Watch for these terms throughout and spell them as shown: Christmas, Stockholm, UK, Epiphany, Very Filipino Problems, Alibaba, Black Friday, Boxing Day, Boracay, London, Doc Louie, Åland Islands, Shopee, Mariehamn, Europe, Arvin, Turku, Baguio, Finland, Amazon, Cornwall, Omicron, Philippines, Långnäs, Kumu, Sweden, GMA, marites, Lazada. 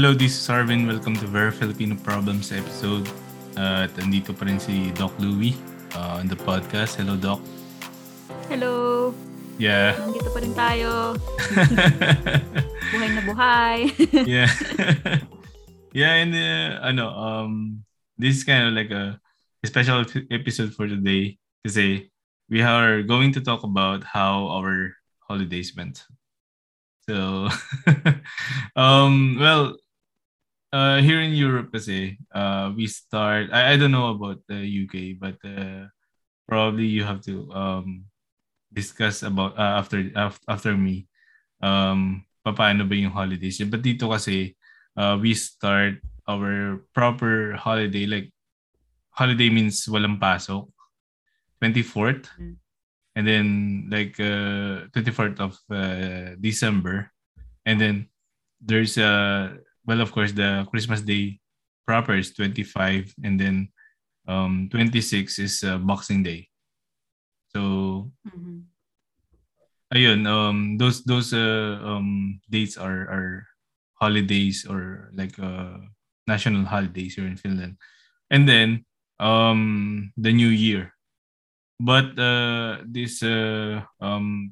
Hello, this is Arvin. Welcome to Very Filipino Problems episode. At andito pa rin si Doc Louie on the podcast. Hello, Doc. Hello. Yeah. Andito pa rin tayo. Buhay na buhay. Yeah. Yeah, and this is kind of like a special episode for today kasi we are going to talk about how our holidays went. So, here in Europe, kasi, we start. I don't know about the UK, but probably you have to discuss about after me. Paano ba yung holidays? But dito kasi, we start our proper holiday. Like holiday means walang pasok, 24th. Mm-hmm. And then, like, 24th of December. And then, there's, of course, the Christmas Day proper is 25. And then, 26 is Boxing Day. So, ayun, those dates are holidays or, like, national holidays here in Finland. And then, the New Year. But this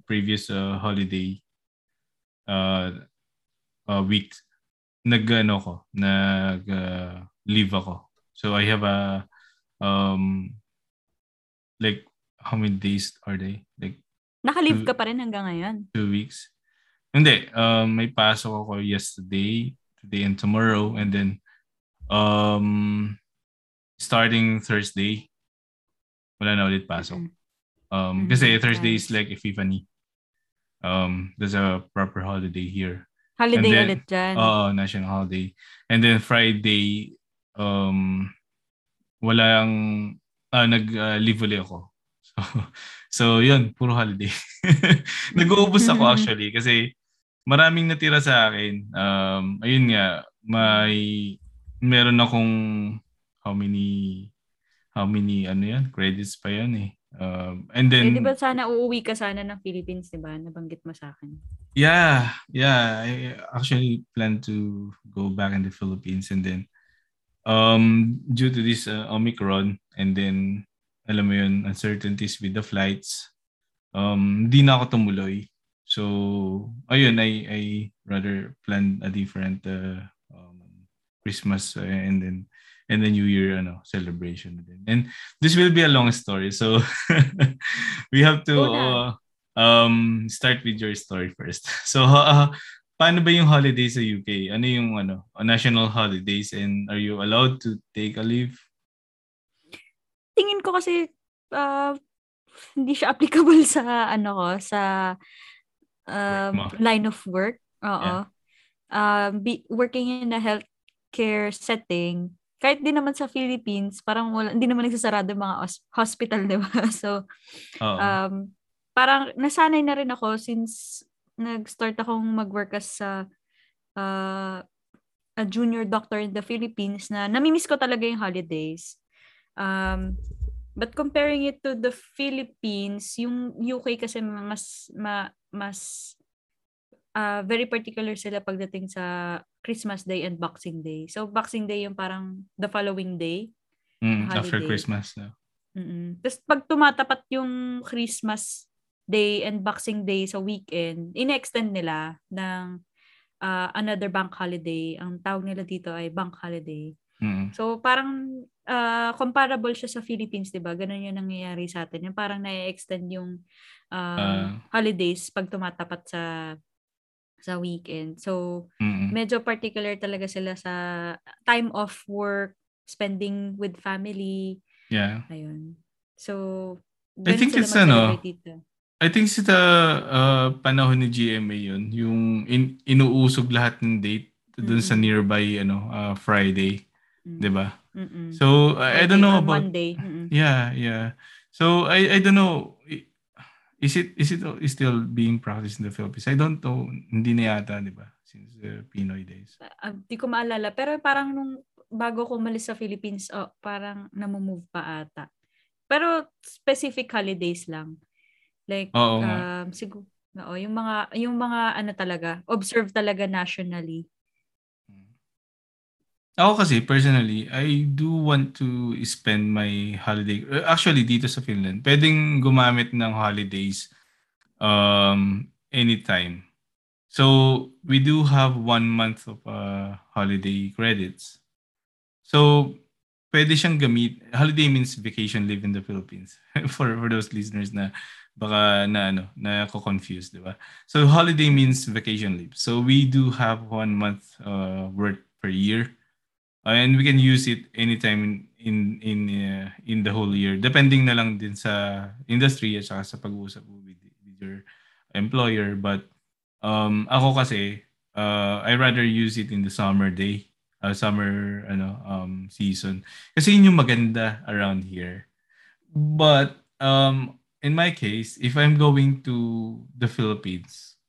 previous holiday week, nag-leave ako. So I have a like how many days are they? Like naka-leave ka pa rin hanggang ngayon? 2 weeks. Hindi, may pasok ako yesterday, today and tomorrow, and then starting Thursday wala na ulit pasok. Kasi Thursday is like Epiphany. There's a proper holiday here. Holiday then, ulit dyan. Oo, national holiday. And then Friday, walang, nag-leave ulit ako. So yun, puro holiday. Nag-uubos ako actually kasi maraming natira sa akin. Ayun nga, meron akong how many credits pa yan eh. And then... Eh, di ba sana uuwi ka sana ng Philippines, di ba? Nabanggit mo sa akin. Yeah. I actually plan to go back in the Philippines and then due to this Omicron and then, alam mo yun, uncertainties with the flights, hindi na ako tumuloy. So, ayun, I rather plan a different Christmas and the New Year celebration. And this will be a long story. So we have to start with your story first. So paano ba yung holidays sa UK? Ano yung national holidays and are you allowed to take a leave? Tingin ko kasi hindi siya applicable sa line of work. Oo. Yeah. Working in a healthcare setting. Kahit din naman sa Philippines, parang wala, hindi naman nagsasarado yung mga hospital, di ba? So, parang nasanay na rin ako since nag-start akong mag-work as a junior doctor in the Philippines na namimiss ko talaga yung holidays. But comparing it to the Philippines, yung UK kasi mas very particular sila pagdating sa Christmas Day and Boxing Day. So, Boxing Day yung parang the following day. After Christmas. No? Tapos, pag tumatapat yung Christmas Day and Boxing Day sa weekend, in-extend nila ng another bank holiday. Ang tawag nila dito ay bank holiday. Mm-hmm. So, parang comparable siya sa Philippines, di ba? Ganun yung nangyayari sa atin. Yung parang na-extend yung holidays pag tumatapat sa weekend. So, medyo particular talaga sila sa time off work, spending with family. Yeah. Ayun. So, I think it's dito. I think sa panahon ni GMA yun, yung inuusog lahat ng date doon sa nearby Friday, 'di ba? So, I don't know about Monday. Yeah. So, I don't know. Is it still being practiced in the Philippines? I don't know. Hindi na yata, di ba? Since Pinoy days. Di ko maalala. Pero parang nung bago ko umalis sa Philippines, parang namumove pa ata. Pero specific holidays lang. Like, siguro, yung mga observe talaga nationally. Ako kasi, personally, I do want to spend my holiday. Actually, dito sa Finland, pwedeng gumamit ng holidays anytime. So, we do have 1 month of holiday credits. So, pwede siyang gamit. Holiday means vacation leave in the Philippines. For those listeners na baka na ano, na confused, di ba? So, holiday means vacation leave. So, we do have 1 month worth per year. And we can use it anytime in the whole year, depending na lang din sa industry at saka sa pag-uusap with your employer. But ako kasi I rather use it in the summer day, summer season, kasi yun yung maganda around here. But in my case, if I'm going to the Philippines,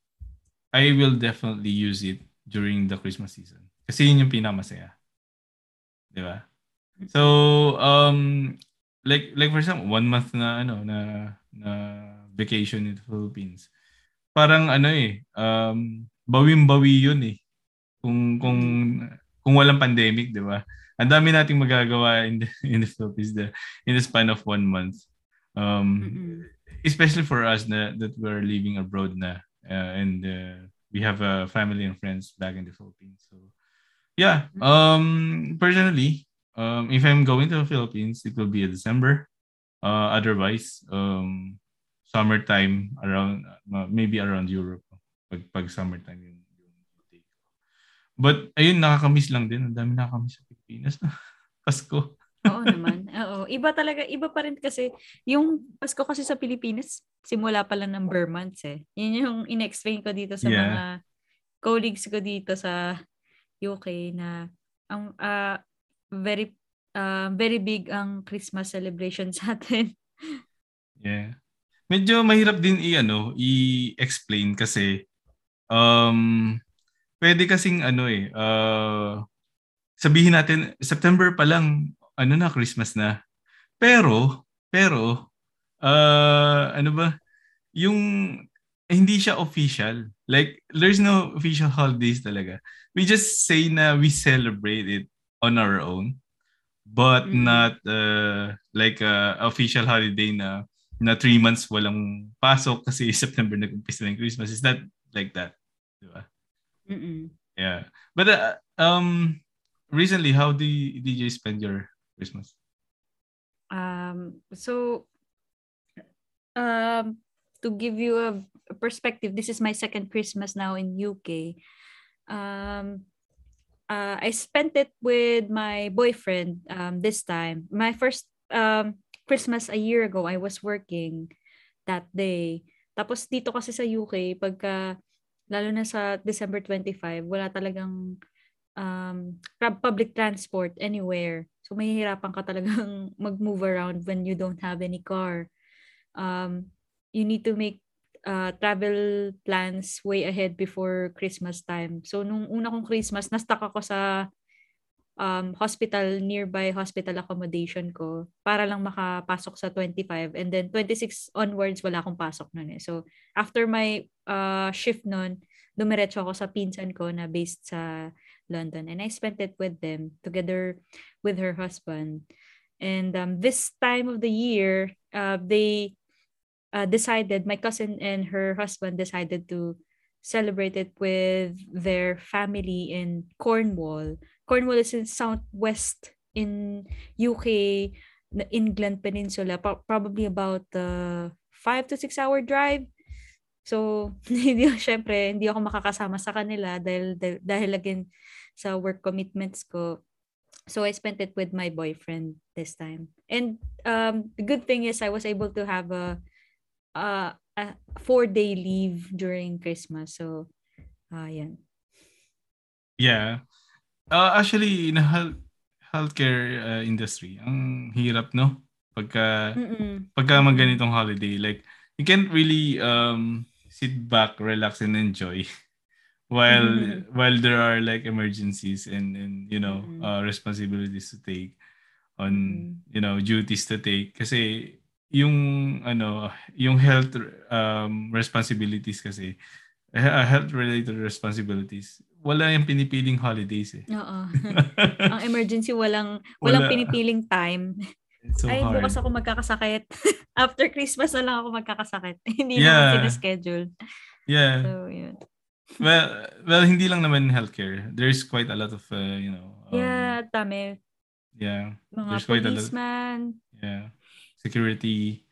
I will definitely use it during the Christmas season, kasi yun yung pinakamasaya. Diba? So like for example, 1 month na na vacation in the Philippines. Parang bawim-bawi 'yun eh. Kung walang pandemic, 'di ba? Ang dami nating magagawa in the Philippines in the span of 1 month. Especially for us that we're living abroad na and we have family and friends back in the Philippines. So yeah, personally, if I'm going to the Philippines, it will be in December. Otherwise, summertime around, maybe around Europe. Pag summertime yung take. But ayun, nakakamiss lang din. Ang dami nakakamiss sa Pilipinas na Pasko. Oo naman. Oo. Iba talaga, iba pa rin kasi. Yung Pasko kasi sa Pilipinas, simula pa lang ng Burmans eh. Yun yung in-explain ko dito sa mga colleagues ko dito sa UK na ang very big ang Christmas celebration sa atin. Yeah. Medyo mahirap din i-explain kasi pwede kasing sabihin natin September pa lang na Christmas na. Pero hindi siya official. Like, there's no official holidays talaga. We just say na we celebrate it on our own, but not like a official holiday na 3 months walang pasok kasi September nag-umpisa ng Christmas. It's not like that. Diba? Mm-mm. Yeah. But recently, how did you spend your Christmas? To give you a perspective, this is my second Christmas now in UK. I spent it with my boyfriend this time. My first Christmas a year ago, I was working that day. Tapos dito kasi sa UK, pagka, lalo na sa December 25, wala talagang public transport anywhere. So mahihirapan ka talagang mag-move around when you don't have any car. You need to make travel plans way ahead before Christmas time. So, nung una kong Christmas, na-stuck ako sa nearby hospital accommodation ko para lang makapasok sa 25. And then, 26 onwards, wala akong pasok nun eh. So, after my shift nun, dumiretso ako sa pinsan ko na based sa London. And I spent it with them, together with her husband. And this time of the year, they my cousin and her husband decided to celebrate it with their family in Cornwall. Cornwall is in southwest in UK, the England Peninsula, probably about 5 to 6 hour drive. So, hindi ako makakasama sa kanila dahil again sa work commitments ko. So I spent it with my boyfriend this time. And the good thing is I was able to have a 4-day leave during Christmas. So, yan. Yeah. Actually, in healthcare industry, ang hirap, no? Pagka magganitong holiday, like, you can't really sit back, relax, and enjoy while there are, like, emergencies and responsibilities to take on, duties to take. Kasi, yung health responsibilities kasi Health-related responsibilities. Wala yung pinipiling holidays eh. Oo. Ang emergency, walang pinipiling time. So ay, bukas ako magkakasakit. After Christmas na lang ako magkakasakit. Hindi naman sinaschedule. Yeah. So, yun. Well, hindi lang naman healthcare. There's quite a lot of, yeah, dami. Yeah. Mga policeman. Yeah. Security.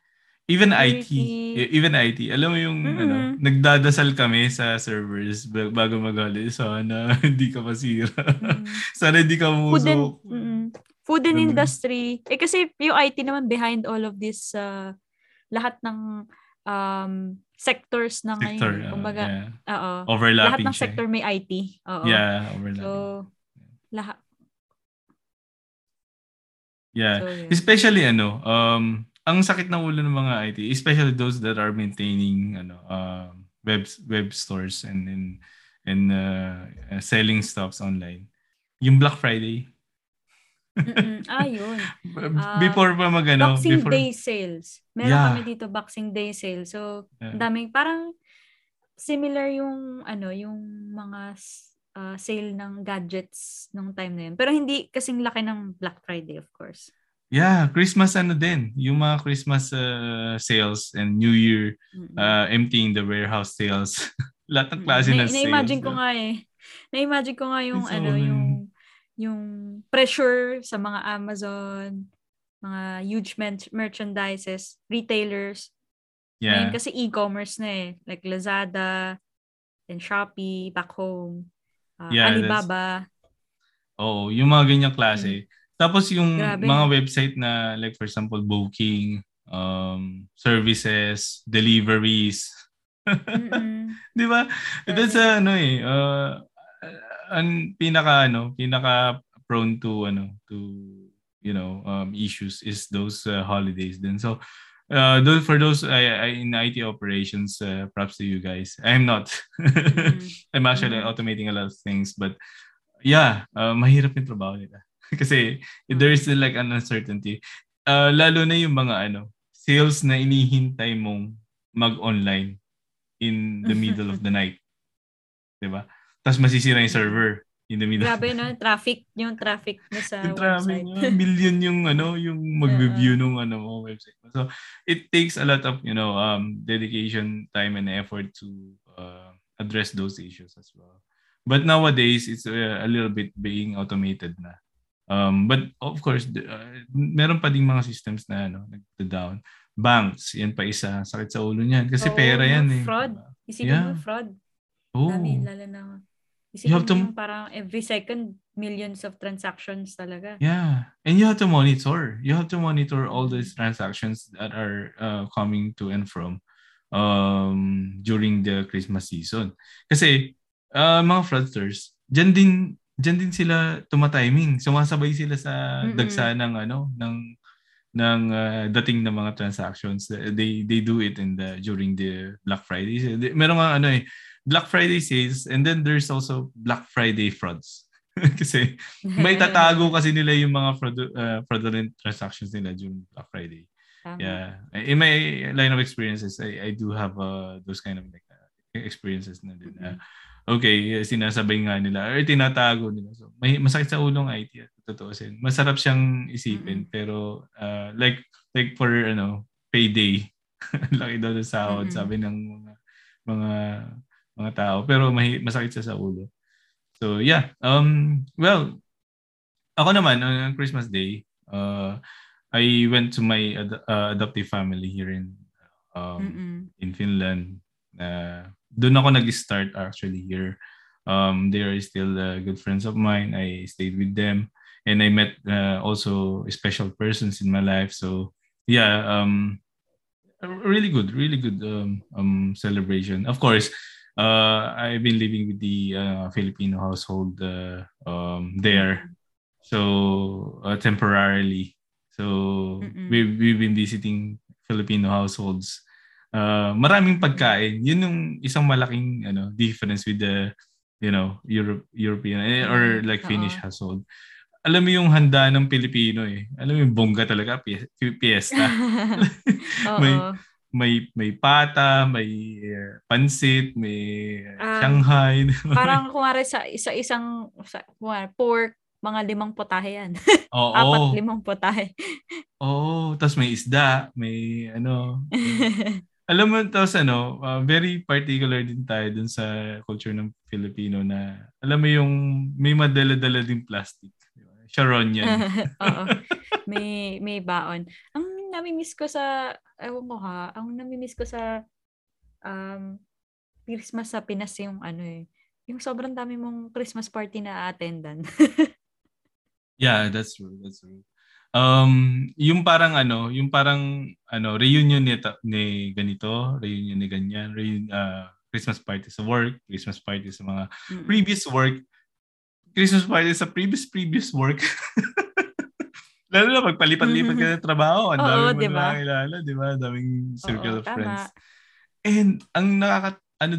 Even IT. Alam mo yung, nagdadasal kami sa servers bago mag-holiday. Sana hindi ka masira. Sana hindi ka musok. Food and industry. Eh kasi yung IT naman behind all of this, lahat ng sectors na ngayon. Kumbaga, overlapping lahat ng sector may IT. Uh-oh. Yeah, overlapping. So, lahat. Yeah. So, yeah. Especially, ang sakit ng ulo ng mga IT, especially those that are maintaining web stores and selling stuffs online. Yung Black Friday. Yun. Before pa Boxing Day sales. Meron kami dito Boxing Day sales. So, daming parang similar yung mga sale ng gadgets nung time na yun. Pero hindi kasing laki ng Black Friday, of course. Yeah, Christmas din. Yung mga Christmas sales and New Year emptying the warehouse sales. Lahat ng klase ng sales. Na-imagine ko nga yung yung pressure sa mga Amazon, mga huge merchandises, retailers. Yeah. Ngayon kasi e-commerce na eh. Like Lazada and Shopee, back home. Alibaba. Oh, yung mga ganyang klase. Tapos yung mga website na like for example booking, services, deliveries. Di ba? That's ang pinaka prone to issues is those holidays then. So for those in IT operations, props to you guys. I'm not. I'm actually automating a lot of things, but yeah, mahirap yung trabaho nila. Kasi there is like an uncertainty. Lalo na yung mga sales na inihintay mong mag-online in the middle of the night. Diba? Tapos masisira yung server in the middle. Grabe no, yung traffic na sa website. Million yung mag-review ng website. So it takes a lot of, dedication, time and effort to address those issues as well. But nowadays it's a little bit being automated na. But of course, meron pa ding mga systems na nagda-down. Banks, yan pa isa. Sakit sa ulo niyan. Kasi pera yan eh. Fraud. Isipin mo fraud. Oh. Dami, lalo na. Isipin mo parang every second, millions of transactions talaga. Yeah. And you have to monitor. You have to monitor all these transactions that are coming to and from during the Christmas season. Kasi mga fraudsters, dyan din sila tumatiming. Sumasabay sila sa dagsa ng dating ng mga transactions. They do it during the Black Friday. Merong Black Friday sales, and then there's also Black Friday frauds. Kasi may tatago kasi nila yung mga fraudulent transactions nila during Black Friday. Uh-huh. Yeah. In my line of experiences, I do have those kind of experiences na din. Okay, sinasabay nga nila or tinatago nila. So, may masakit sa ulong IT at tutuusin. Masarap siyang isipin pero like for payday, laki daw ng sahod sabi ng mga tao pero masakit siya sa ulo. So, yeah. Well, ako naman on Christmas Day, I went to my adoptive family here in in Finland. Doon ako nag-start actually here. They are still good friends of mine. I stayed with them. And I met also special persons in my life. So, yeah, really good celebration. Of course, I've been living with the Filipino household there. So, temporarily. So, we've been visiting Filipino households. Maraming pagkain. Yun yung isang malaking difference with the European or like Finnish household. Alam mo yung handa ng Pilipino eh. Alam mo yung bongga talaga, fiesta. may pata, may pansit, may Shanghai. Parang kumare sa isang pork, mga 5 potahe yan. Oo. 4-5 potahe. Oo. Tapos may isda, may ano. Alam mo, tapos ano, very particular din tayo dun sa culture ng Filipino na, alam mo yung may madala-dala din plastic. Sharon yan. Oo. May baon. Ang nami-miss ko sa, ewan ko ha, ang nami-miss ko sa Christmas sa Pinas yung ano eh. Yung sobrang dami mong Christmas party na attendan. Yeah, that's true. That's true. Yung parang reunion ni ganito, reunion ni ganyan, Christmas party sa work, Christmas party sa mga previous work, Christmas party sa previous work. Lalo na pagpalipat-lipat ka ng trabaho, ang dami mo diba? Nakakilala, di ba? Daming circle of friends. And ang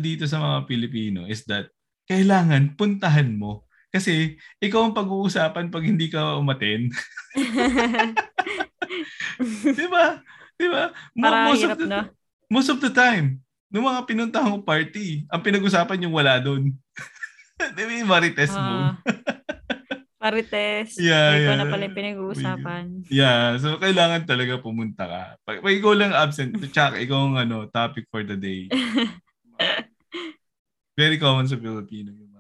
dito sa mga Pilipino is that kailangan puntahan mo. Kasi ikaw ang pag-uusapan pag hindi ka umaten. Diba? Most of the time, nung mga pinuntahan ko party, ang pinag-usapan yung wala doon. Diba yung marites mo? Marites. Yeah, ikaw na pala yung pinag-uusapan. Yeah, so kailangan talaga pumunta ka. Pag ikaw lang absent, tsaka ikaw ang topic for the day. Very common sa Pilipino yung mga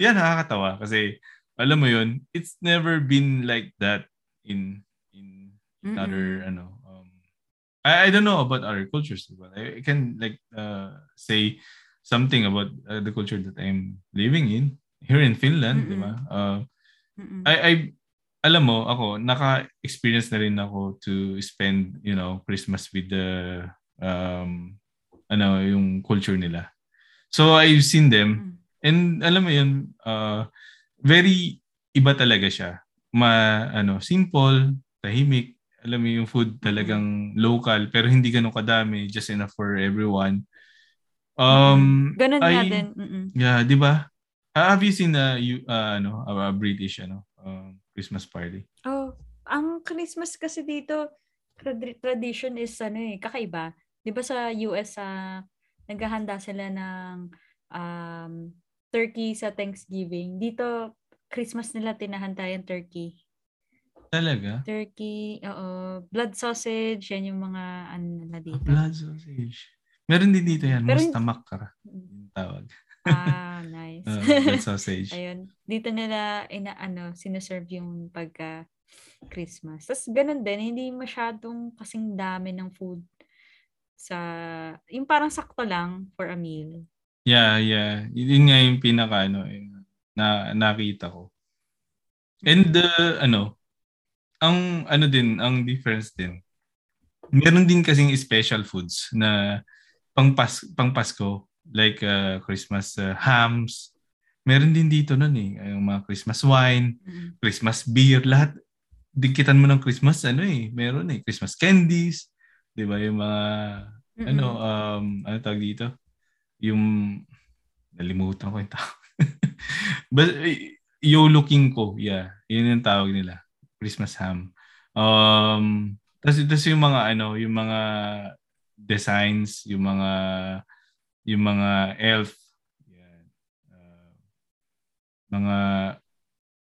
yan, nakakatawa kasi alam mo yun, it's never been like that in other I don't know about other cultures, but I can say something about the culture that I'm living in here in Finland. Mm-mm. Diba? I alam mo ako, naka-experience na rin ako to spend Christmas with the yung culture nila, so I've seen them. And alam mo yun, very iba talaga siya. Simple, tahimik. Alam mo yung food talagang local pero hindi ganun kadami, just enough for everyone. Ganun nga din. Mm-mm. Yeah, di ba? Have you seen a British Christmas party? Oh, ang Christmas kasi dito tradition is kakaiba. Di ba sa US naghahanda sila ng turkey sa Thanksgiving. Dito, Christmas nila tinahanda yung turkey. Talaga? Turkey, oo. Blood sausage, yan yung mga na dito. Blood sausage. Meron din dito yan. Mas tamak ka yung tawag. Nice. Blood sausage. Ayun. Dito nila, sineserve yung pagka-Christmas. Tapos ganun din, hindi masyadong kasing dami ng food. Yung parang sakto lang for a meal. Yeah. Yun nga yung pinaka na nakita ko. And ang difference din. Meron din kasing special foods na pang Pasko, like Christmas hams. Meron din dito noon yung mga Christmas wine, Christmas beer, lahat. Dikitan mo ng Christmas meron Christmas candies, 'di ba? Yung mga tawag dito? Yung nalimutan ko yung tawag. But looking ko, yeah, yun yung tawag nila, Christmas ham. Tapos yung mga yung mga designs, yung mga elf, yan,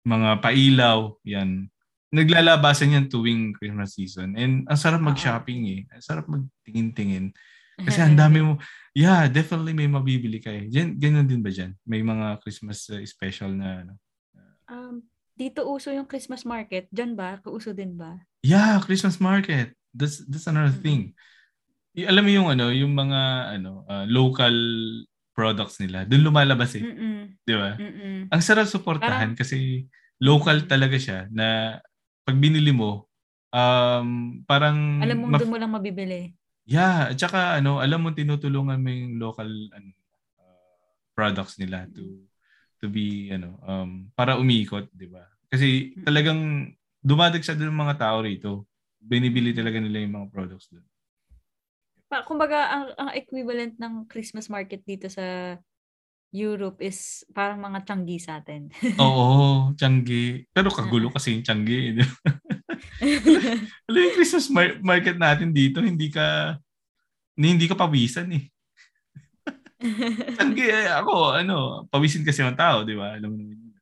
mga pailaw, yan. Naglalabasan yan tuwing Christmas season. And ang sarap mag-shopping Ang sarap magtingin-tingin. Kasi ang dami mo. Yeah, definitely may mabibili kayo. Ganyan din ba dyan? May mga Christmas special na dito uso yung Christmas market. Dyan ba? Uso din ba? Yeah, Christmas market. That's another thing. Alam mo yung yung mga local products nila. Doon lumalabas eh. Di ba? Ang sarap suportahan kasi local talaga siya na pag binili mo, parang... Alam mo, doon mo lang mabibili. Yeah, at saka alam mo tinutulungan mo yung local products nila to be para umiikot, 'di ba? Kasi talagang dumadag sa doon mga tao rito. Binibili talaga nila yung mga products doon. Kumbaga ang equivalent ng Christmas market dito sa Europe is parang mga tianggi sa atin. Oo, tianggi. Pero kagulo kasi yung tianggi. Alam yung Christmas market natin dito, hindi ka pawisan eh. Changi, ako, pawisin kasi yung tao, di ba? Alam mo naman yun.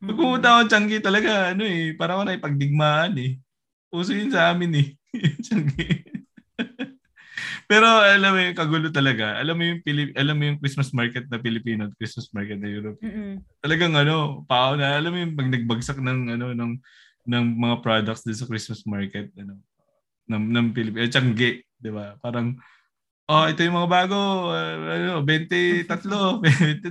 Pag pumunta ako Changi talaga, parang ako nakipagdigmaan eh. Uso yun sa amin eh. Changi. Pero alam mo yung kagulo talaga. Alam mo yung Christmas market na Pilipino at Christmas market na Europe. Mm-hmm. Talagang pao na. Alam mo yung pag nagbagsak ng mga products din sa Christmas market ng Pilipino. Changi, di ba? Parang, ito yung mga bago. 23, 22.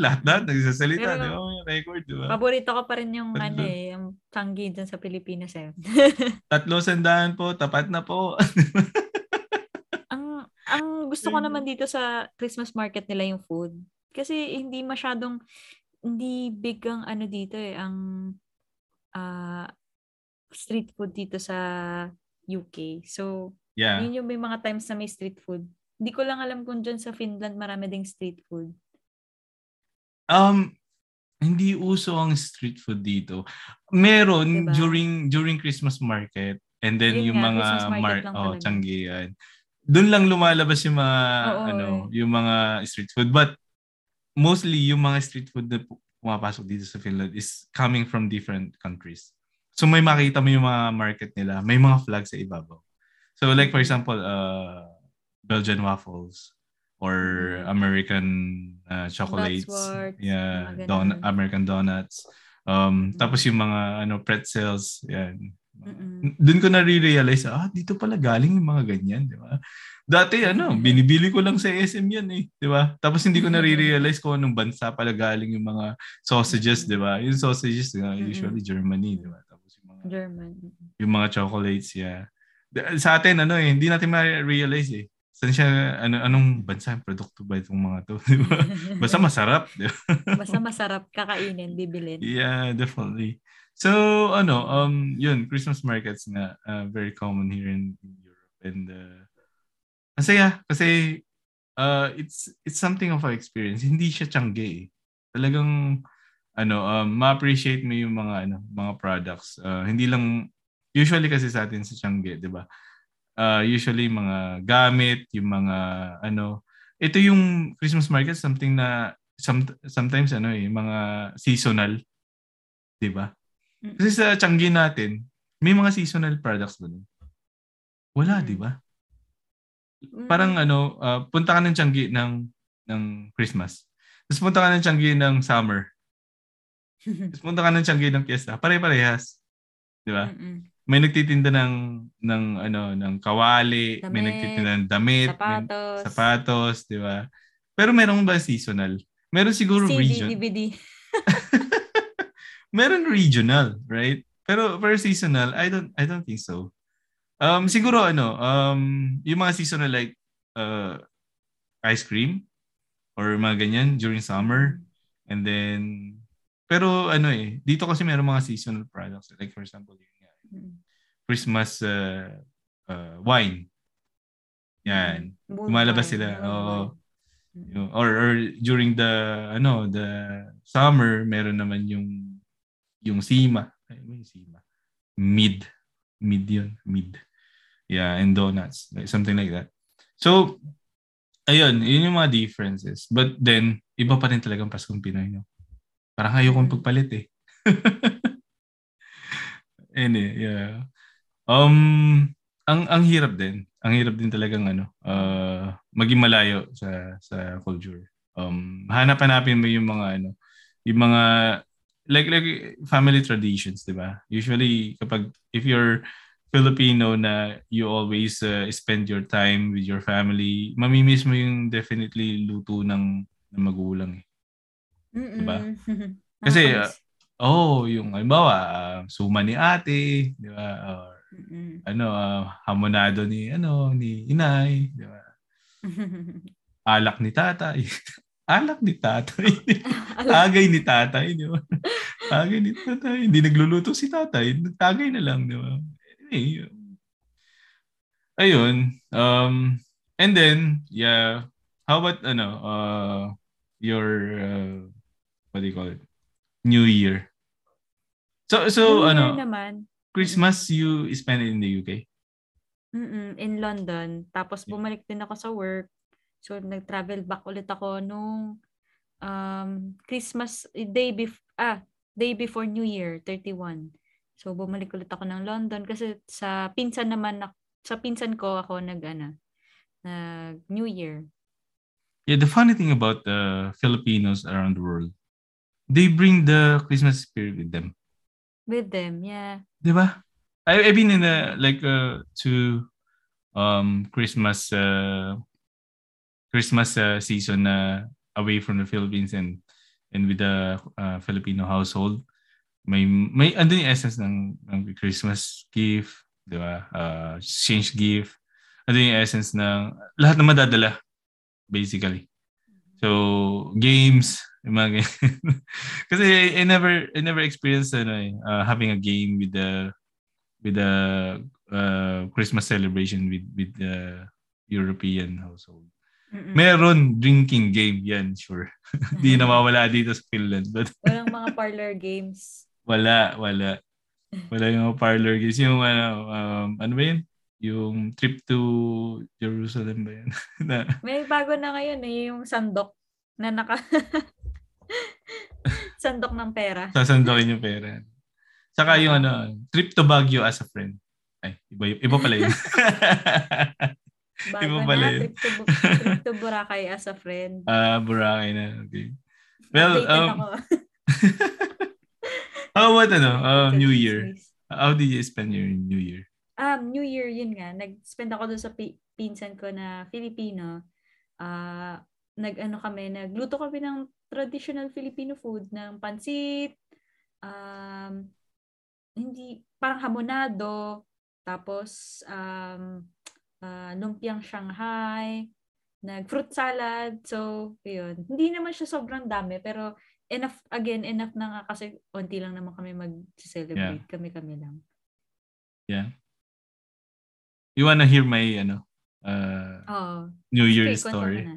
Lahat-lahat nagsasalita. Pero, record, di ba? Paborito ko pa rin yung, yung Changi dyan sa Pilipinas eh. 300 po. Tapat na po. Ang gusto ko naman dito sa Christmas market nila yung food. Kasi hindi big ang dito eh, ang street food dito sa UK. So, yeah. Yun yung may mga times na may street food. Hindi ko lang alam kung dyan sa Finland marami ding street food. Hindi uso ang street food dito. Meron, diba? during Christmas market and then yun yung nga, mga Changian. Doon lang lumalabas yung mga yung mga street food, but mostly yung mga street food na pumapasok dito sa Finland is coming from different countries. So may makita mo yung mga market nila, may mga flags sa ibabaw. So like for example, Belgian waffles or American chocolates, American donuts. Tapos yung mga pretzels, yan. Mm-mm. Doon ko na-realize, dito pala galing yung mga ganyan, di ba? Dati, binibili ko lang sa SM yan eh, di ba? Tapos hindi ko na-realize kung anong bansa pala galing yung mga sausages, di ba? Yung sausages, usually Germany, di ba? Tapos yung mga German. Yung mga chocolates, yeah. Sa atin, hindi natin ma-realize eh. Saan siya, anong bansa, produkto ba itong mga to, di ba? Basta masarap, di ba? Basta masarap, kakainin, bibilin. Yeah, definitely. So, yun, Christmas markets na very common here in Europe. And, masaya, kasi it's something of our experience. Hindi siya Changi eh. Talagang, ma-appreciate mo yung mga products. Hindi lang, usually kasi sa atin sa Changi, di ba? Usually, mga gamit, yung mga, ito yung Christmas market, something na, sometimes, mga seasonal, di ba? Kasi sa Changi natin, may mga seasonal products doon. Wala, di ba? Parang punta ka ng Changi ng Christmas. Tapos punta ka ng Changi ng summer. Tapos punta ka ng Changi ng piyesta. Pare-parehas. Di ba? May nagtitinda ng kawali, damit, may nagtitinda ng damit, sapatos, di ba? Pero meron ba seasonal? Meron siguro CD, region. DVD. Meron regional, right? Pero for seasonal, I don't think so. Siguro yung mga seasonal like ice cream or mga ganyan during summer, and then pero dito kasi meron mga seasonal products like for example Christmas wine. Yan. Lumalabas sila. Oo. Or during the summer, meron naman yung sima. Ay, may sima. Mid yun. Mid. Yeah, and donuts. Like, something like that. So, yun yung mga differences. But then, iba pa rin talagang Paskong Pinoy, no? Parang ayokong pagpalit, eh. Yeah. Ang hirap din. Ang hirap din talagang, maging malayo sa culture. Hanap-hanapin mo yung mga, yung mga, like family traditions, di ba? Usually, if you're Filipino na you always spend your time with your family, mamimiss mo yung definitely luto ng magulang eh. Di ba? Kasi, yung halimbawa, suma ni ate, di ba? Or, hamonado ni inay, di ba? Alak ni tatay. Alak ni tatay. Tagay ni tatay, di ba? Tagay ni tatay. Hindi nagluluto si tatay. Tagay na lang, di ba? Anyway, ayun. And then, yeah. How about, your, what do you call it? New Year. So, New Year naman. Christmas, you spend it in the UK? In London. Tapos bumalik din ako sa work. So, nag-travel back ulit ako nung Christmas day before New Year, 31. So, bumalik ulit ako ng London kasi sa pinsan ko ako nag New Year. Yeah, the funny thing about Filipinos around the world, they bring the Christmas spirit with them. With them, yeah. Diba? I've been in to Christmas season away from the Philippines and with the Filipino household. May andun yung essence ng Christmas gift, diba? Exchange gift. Andun yung essence ng lahat na madadala basically. So games. Because I never experienced having a game with the Christmas celebration with the European household. Mm-mm. Meron drinking game yan, sure. Di na mawala dito sa Finland. But walang mga parlor games. Wala yung parlor games. Yung ano ba yun? Yung trip to Jerusalem ba yan? May bago na ngayon yung sandok na sandok ng pera. Sasandokin yung pera. Saka yung trip to Baguio as a friend. Ay, iba pala yun. Bago na, yun. Trip to Boracay as a friend. Boracay na, okay. Well, how about New Year? How did you spend your New Year? New Year, yun nga. Nag-spend ako doon sa pinsan ko na Filipino. Nagluto kami ng traditional Filipino food, ng pansit, hindi parang hamonado, tapos lumpiang Shanghai, nag-fruit salad. So yun, hindi naman siya sobrang dami pero enough na nga kasi onti lang naman kami mag-celebrate. Yeah. kami lang. Yeah, you wanna hear my New Year story?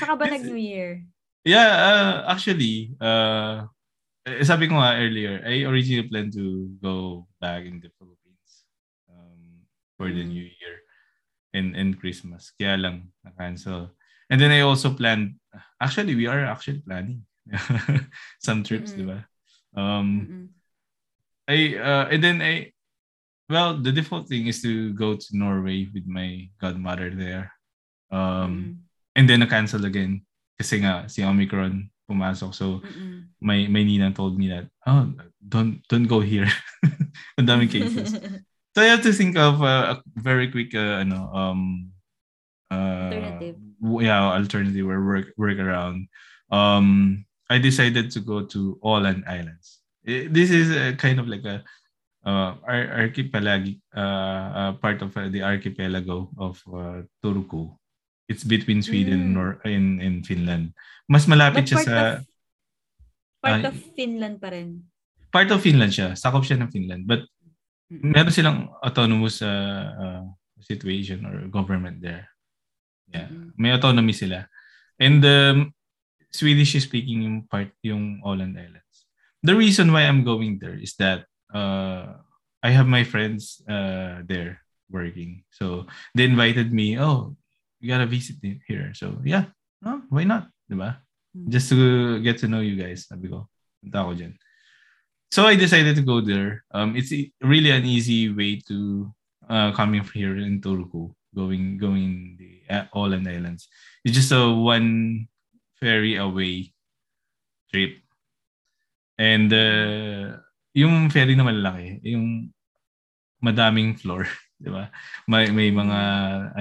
Saka ba nag New Year? Yeah, actually, sabi ko nga earlier, I originally planned to go back in the Philippines for the New Year and Christmas. Kaya lang na-cancel. And then I also planned, actually we are actually planning some trips, di ba? Well, the default thing is to go to Norway with my godmother there. And then na-cancel again kasi nga si Omicron pumasok. So my ninang told me that, oh, don't go here. Ang daming cases. So I have to think of a very quick alternative. Yeah, alternative or work around. I decided to go to Åland Islands. This is kind of like a archipelago, part of the archipelago of Turku. It's between Sweden and Finland. Mas malapit siya sa... Part of Finland pa rin. Part of Finland siya. Sakop siya ng Finland. But meron silang autonomous situation or government there. Yeah. May autonomy sila. And Swedish speaking yung Åland Islands. The reason why I'm going there is that I have my friends there working. So they invited me, oh, you gotta visit here. So yeah, no, why not? Diba? Just to get to know you guys. Sabi ko, punta ako dyan. So I decided to go there. It's really an easy way to coming here in Turku, going the Åland Islands. It's just a one ferry away trip. And yung ferry na malaki, yung madaming floor, diba? May mga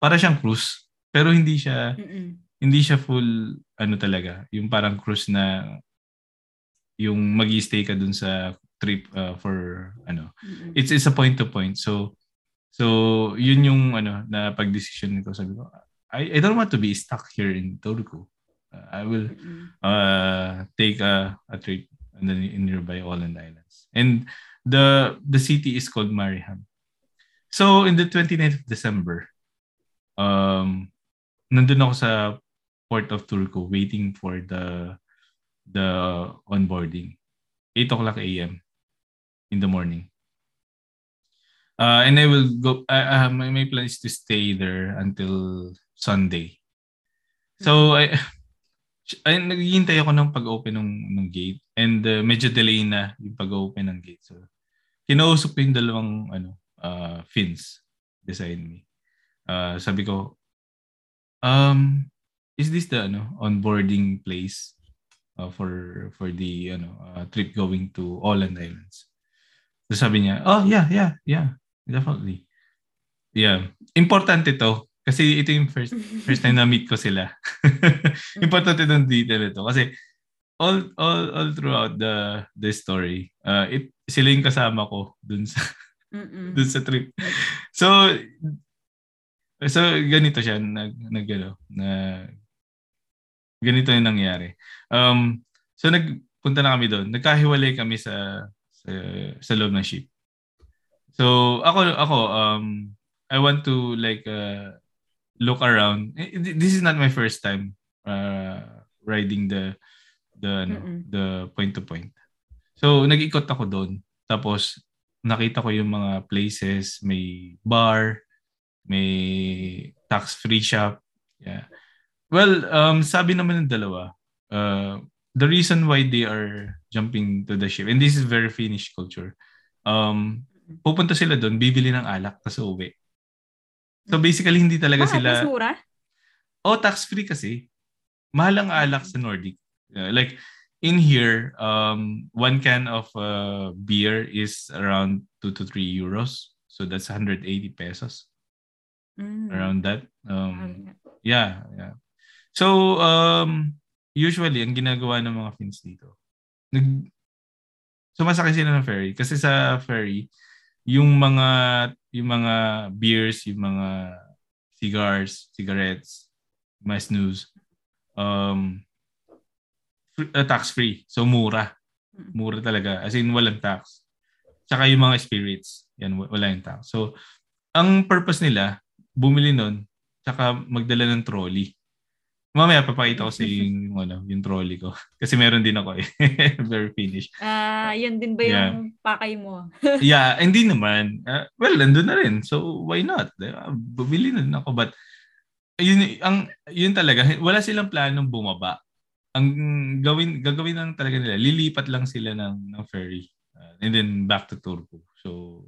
para siyang cruise pero hindi siya full talaga yung parang cruise na yung magi-stay ka dun sa trip for it's a point to point, so yun yung na pag-decision ko. Sabi ko, I don't want to be stuck here in Turku. I will take a trip in nearby Åland Islands, and the city is called Mariehamn. So in the 29th of December, nandun ako sa port of Turku waiting for the onboarding. 8 o'clock a.m. in the morning. And I will go, my plan is to stay there until Sunday. So, naghihintay ako ng pag-open ng gate. And medyo delay na yung pag-open ng gate. So, kinausap ko yung dalawang Finns beside me. Sabi ko, is this the onboarding place for the trip going to Åland Islands? So sabi niya, oh yeah, definitely. Yeah, importante to kasi ito yung first time na meet ko sila. Importante tong detail ito kasi all throughout the story, sila yung kasama ko dun sa dun sa trip. So ganito siya ganito yung nangyari. So nagpunta na kami doon. Nagkahiwalay kami sa loob ng ship. So ako I want to look around. This is not my first time riding the point to point. So nag-ikot ako doon. Tapos nakita ko yung mga places, may bar, may tax-free shop. Yeah. Well, sabi naman ng dalawa, the reason why they are jumping to the ship, and this is very Finnish culture, pupunta sila doon, bibili ng alak, tapos uwi. So basically, hindi talaga sila... Mas mura? Oh, tax-free kasi. Mahal ang alak sa Nordic. Like, in here, one can of beer is around 2 to 3 euros. So that's 180 pesos. Around that. Yeah. So, usually, ang ginagawa ng mga Finns dito, sumasakay sila ng ferry. Kasi sa ferry, yung mga beers, yung mga cigars, cigarettes, mga snooze, tax-free. So, mura. Mura talaga. As in, walang tax. Tsaka yung mga spirits. Yan, wala yung tax. So, ang purpose nila, bumili nun, tsaka magdala ng trolley. Mamaya papakita ko sa yung trolley ko. Kasi meron din ako eh. Very Finnish. Yan din ba yung pakay mo? Yeah, hindi naman. Well, nandun na rin. So, why not? Bumili na din ako. But, yun talaga, wala silang planong bumaba. Ang gagawin lang talaga nila, lilipat lang sila ng ferry. And then, back to Turku. So,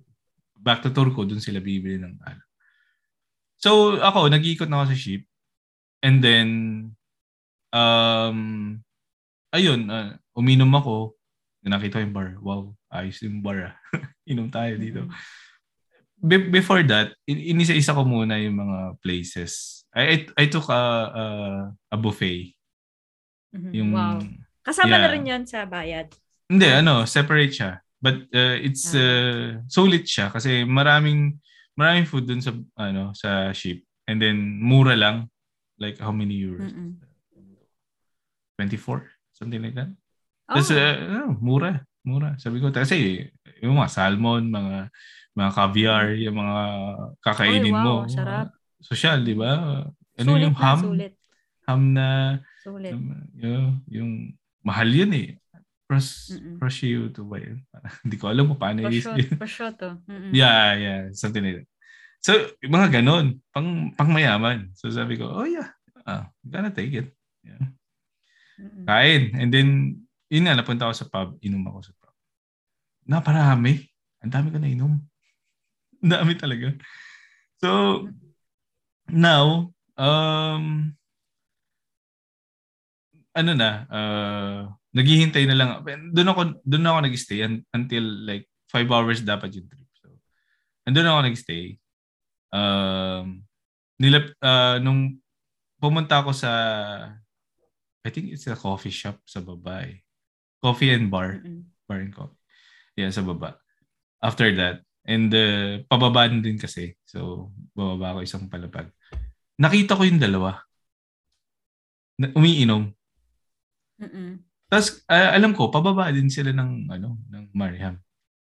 back to Turku, dun sila bibili ng alak. So, ako, nag-iikot na ako sa ship. And then, uminom ako. Nakita ko yung bar. Wow, ayos yung bar ah. Inom tayo dito. Before that, inisa-isa ko muna yung mga places. I took a buffet. Mm-hmm. Wow. Kasama na rin yun sa bayad? Hindi, separate siya. But it's solid siya kasi maraming food dun sa ship. And then, mura lang. Like, how many euros? 24? Something like that? Oh. That's, mura. Mura. Sabi ko, kasi, yung mga salmon, mga caviar, yung mga kakainin mo. Sarap. Sosyal, di ba? Sulit yung ham? Sulit. Ham na, sulit. Yung mahal yun eh. Prosciutto ba yun? Hindi ko alam mo paano yun. Prosciutto. Yeah. Something like that. So, mga ganon. Pang mayaman. So, sabi ko, oh yeah. I'm gonna take it. Yeah. Kain. And then, yun nga, napunta ako sa pub. Inom ako sa pub. Naparami. Ang dami ko na inom. Ang dami talaga. So, now, naghihintay na lang. Doon ako nag-stay until like 5 hours dapat yung trip. So, doon ako nag-stay. Nung pumunta ako sa, I think it's a coffee shop sa baba eh. Coffee and bar. Bar and coffee. Yeah, sa baba. After that. And pababaan din kasi. So, bababa ako isang palapag. Nakita ko yung dalawa. Umiinom. Tapos, alam ko, pababa din sila ng Mariehamn.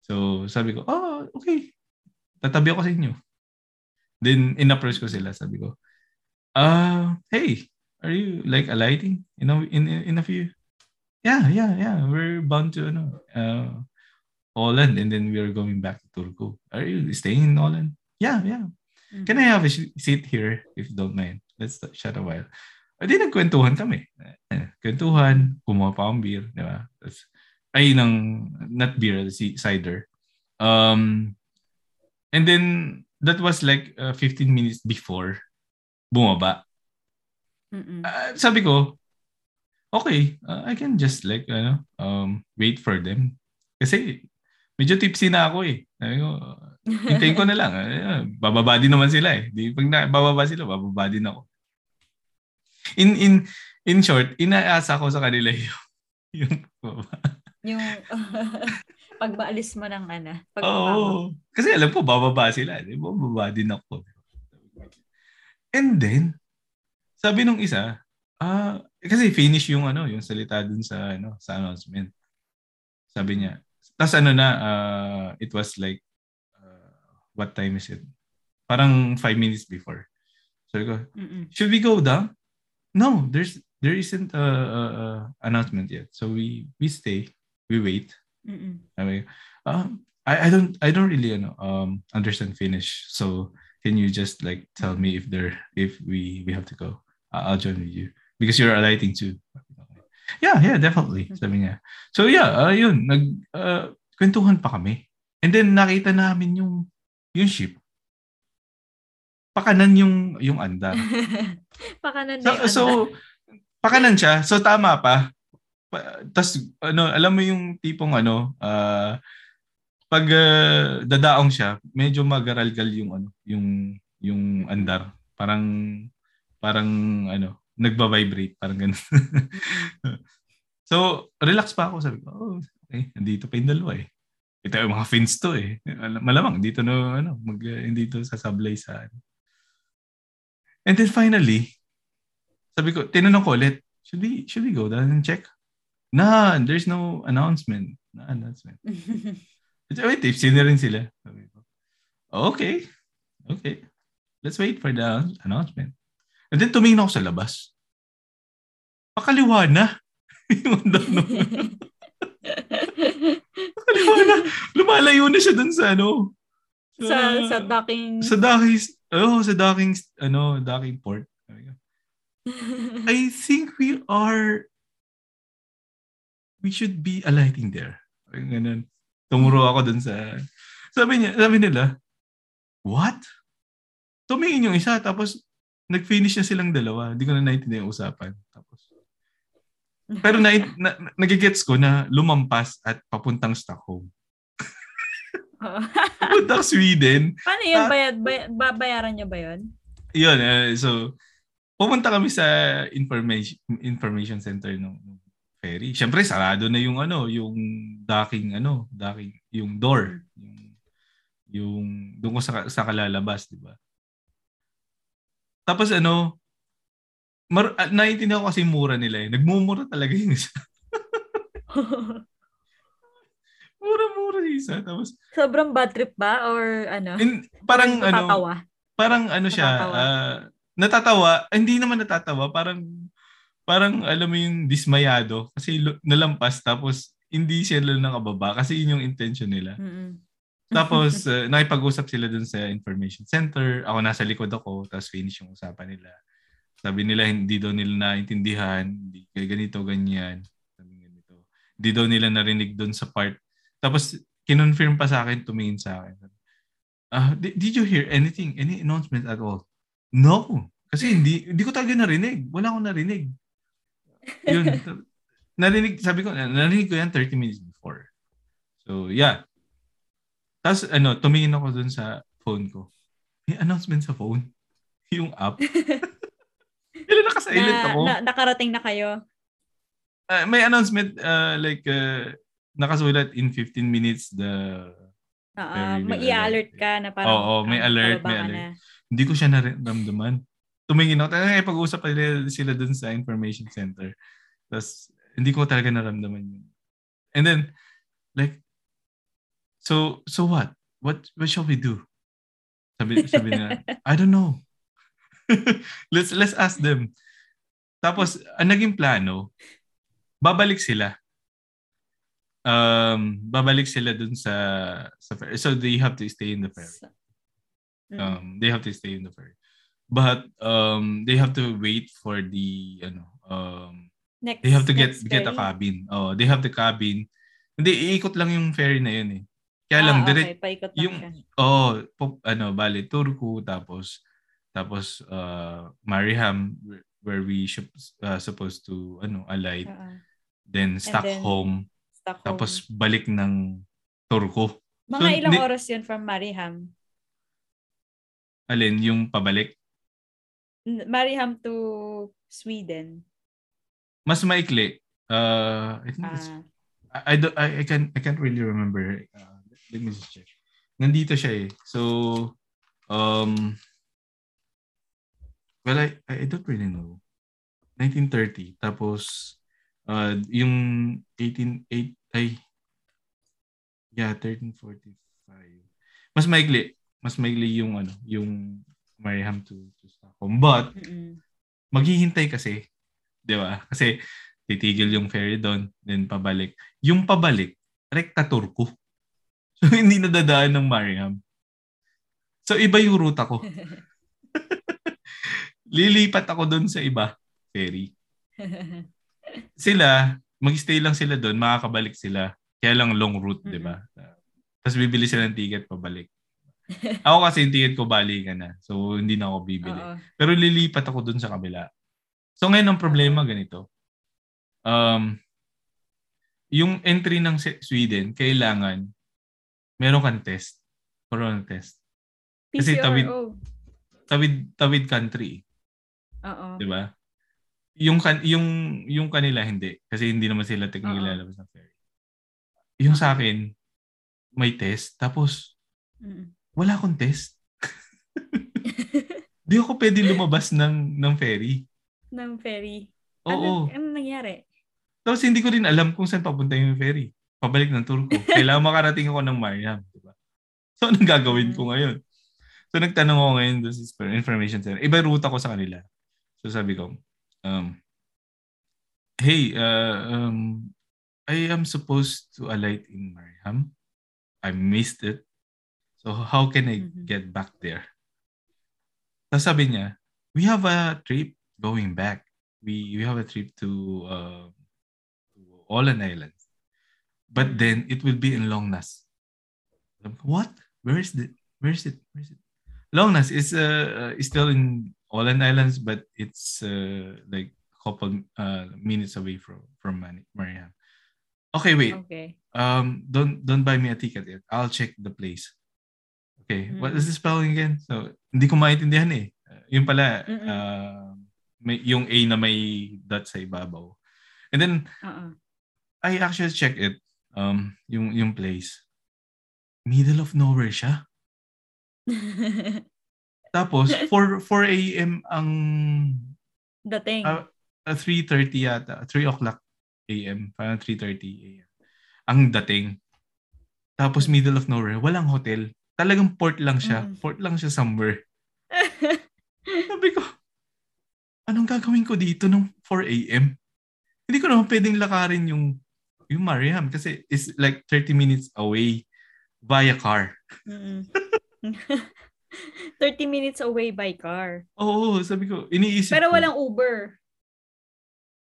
So, sabi ko, oh, okay. Tatabi ako sa inyo. Then, in-approach ko sila. Sabi ko, hey, are you like alighting in a few? Yeah. We're bound to Åland, and then we are going back to Turku. Are you staying in Åland? Yeah. Mm-hmm. Can I have a seat here if you don't mind? Let's chat a while. O di nagkwentuhan kami. Kwentuhan, kumuha pa ang beer, di ba? Ay, not beer, cider. And then, that was like 15 minutes before bumaba. Sabi ko, okay, I can just like, wait for them. Kasi, medyo tipsy na ako eh. Sabi ko, hintayin ko na lang. Bababa din naman sila eh. Di, pag bababa sila, bababa din ako. In short, inaasa ko sa kanila yung baba. Yung pag maalis mo ng ana. Oo. Kasi alam ko, bababa sila. Bababa din ako. And then, sabi nung isa, kasi finish yung salita dun sa announcement. Sabi niya, tapos it was like, what time is it? Parang 5 minutes before. Sabi ko, should we go down? No, there isn't an announcement yet. So we stay, we wait. I mean, I don't really understand Finnish. So can you just like tell me if we have to go? I'll join with you because you're alighting too. Yeah, definitely. Sabi niya. So yeah, yun, kwentuhan pa kami. And then nakita namin yung ship. Pakanan yung andar. Pakanan na yung andar. So pakanan siya. So tama pa. Tapos alam mo yung tipong pag dadaong siya, medyo magaralgal yung andar. Parang nagba-vibrate, parang ganun. So, relax pa ako, sabi ko. Oh, okay, nandito pa yung dalawa eh. Ito yung mga fins to eh. Malamang dito dito sasablay sa. And then finally, sabi ko, tinanong ko ulit, should we go down and check? Nah, there's no announcement. Wait, tipsy na rin sila. Sabi ko, okay. Let's wait for the announcement. And then tumingin ako sa labas. Pakaliwa na. Pakaliwa na. Lumalayo na siya dun sa sa docking. Sa docking port. I think we should be alighting there. Ganun. Tumuro ako dun sa, sabi nila, what? Tumingin yung isa, tapos nag-finish na silang dalawa. Hindi ko na naiintindihan yung usapan. Tapos, pero nagigets ko na lumampas at papuntang Stockholm. Papuntang Sweden. Paano yun? Babayaran niyo ba yun? Yun. So, pumunta kami sa information center ng ferry. Siyempre, sarado na yung docking, yung door. Yung doon ko sa kalalabas, di ba? Tapos naiintindihan ko kasi mura nila eh. Nagmumura talaga yung isa. Mura-mura yung isa. Tapos, sobrang bad trip ba? Or ano? Parang natatawa. Parang siya. Natatawa. Hindi naman natatawa. Parang alam mo yung dismayado. Kasi nalampas. Tapos hindi siya lang nakababa. Kasi yun yung intention nila. Mm-hmm. Tapos, nakipag-usap sila dun sa information center. Ako nasa likod ako, tapos finish yung usapan nila. Sabi nila, hindi daw nila naintindihan, hindi ganito, ganyan. Sabi ganito. Hindi daw nila narinig dun sa part. Tapos, kinonfirm pa sa akin, tumingin sa akin. Did you hear anything? Any announcement at all? No. Kasi hindi ko talaga narinig. Wala akong narinig. Yun. Narinig ko yan 30 minutes before. So, yeah. Tapos, tumingin ako dun sa phone ko. May announcement sa phone. Yung app. Ilan nakasilent ako. Nakarating na kayo? May announcement nakasulat in 15 minutes the... i-alert ka na parang... Oo, may alert. Hindi ko siya naramdaman. Tumingin ako. Talagang pag-uusap sila dun sa information center. Tapos, hindi ko talaga naramdaman yun. And then, like... So what? What shall we do? Sabi na, I don't know. Let's ask them. Tapos, ang naging plano, babalik sila. Babalik sila dun sa ferry. So they have to stay in the ferry. But they have to wait for the they have to get a cabin. Oh, they have the cabin. Hindi, iikot lang yung ferry na yun eh. Kaya lang direct yung Turku tapos Mariehamn where we supposed to alight. Then Stockholm tapos balik ng Turku. Mga ilang oras yun from Mariehamn? Alin yung pabalik? Mariehamn to Sweden. Mas maikli. I think it's, I can't really remember. Let me just check. Nandito siya eh. So, I don't really know. 1930. Tapos, yung 1345. Mas maigli yung, yung Mariehamn to Stockholm. But, maghihintay kasi. Di ba? Kasi, titigil yung ferry doon. Then, pabalik. Yung pabalik, rekta Turku. So, hindi nadadaan ng Mariehamn. So, iba yung ruta ko. Lilipat ako doon sa iba. Ferry. Sila, mag-stay lang sila doon. Makakabalik sila. Kaya lang long route, di ba? Tapos bibili sila ng ticket pabalik. Ako kasi yung ticket ko balikan na. So, hindi na ako bibili. Uh-oh. Pero lilipat ako doon sa kabila. So, ngayon ang problema ganito. Yung entry ng Sweden, kailangan meron kang test. Corona test. Kasi tawid country. Oo. 'Di ba? Yung kanila hindi kasi hindi naman sila technically lalabas ng ferry. Yung sa akin may test tapos wala akong test. Di ako pwede lumabas ng ferry. Ng ferry. Oo. Ano nangyari? Tapos hindi ko rin alam kung saan papunta yung ferry. Pabalik ng Turku. Kailangan makarating ako ng Mariehamn, di ba? So, anong gagawin ko ngayon? So, nagtanong ako ngayon doon sa information center. Iba ruta ko sa kanila. So, sabi ko, hey, I am supposed to alight in Mariehamn. I missed it. So, how can I get back there? Tapos sabi niya, we have a trip going back. We have a trip to Åland Islands. But then it will be in Långnäs. What? Where is it? Långnäs is still in Åland Islands, but it's like a couple minutes away from Mariehamn. Okay, wait. Okay. Don't buy me a ticket yet. I'll check the place. Okay. What is the spelling again? So hindi ko maintindihan eh. Yung pala may yung A na may dot sa ibabaw. And then I actually checked it. Yung place. Middle of nowhere siya. Tapos, 4 a.m. ang dating. 3:30 yata. 3 o'clock a.m. Parang 3:30 a.m. Ang dating. Tapos, middle of nowhere. Walang hotel. Talagang port lang siya. Port lang siya somewhere. Sabi ko, anong gagawin ko dito ng 4 a.m.? Hindi ko naman pwedeng lakarin yung Mariehamn kasi it's like 30 minutes away via car. 30 minutes away by car. Oo, sabi ko, iniisip pero walang ko. Uber.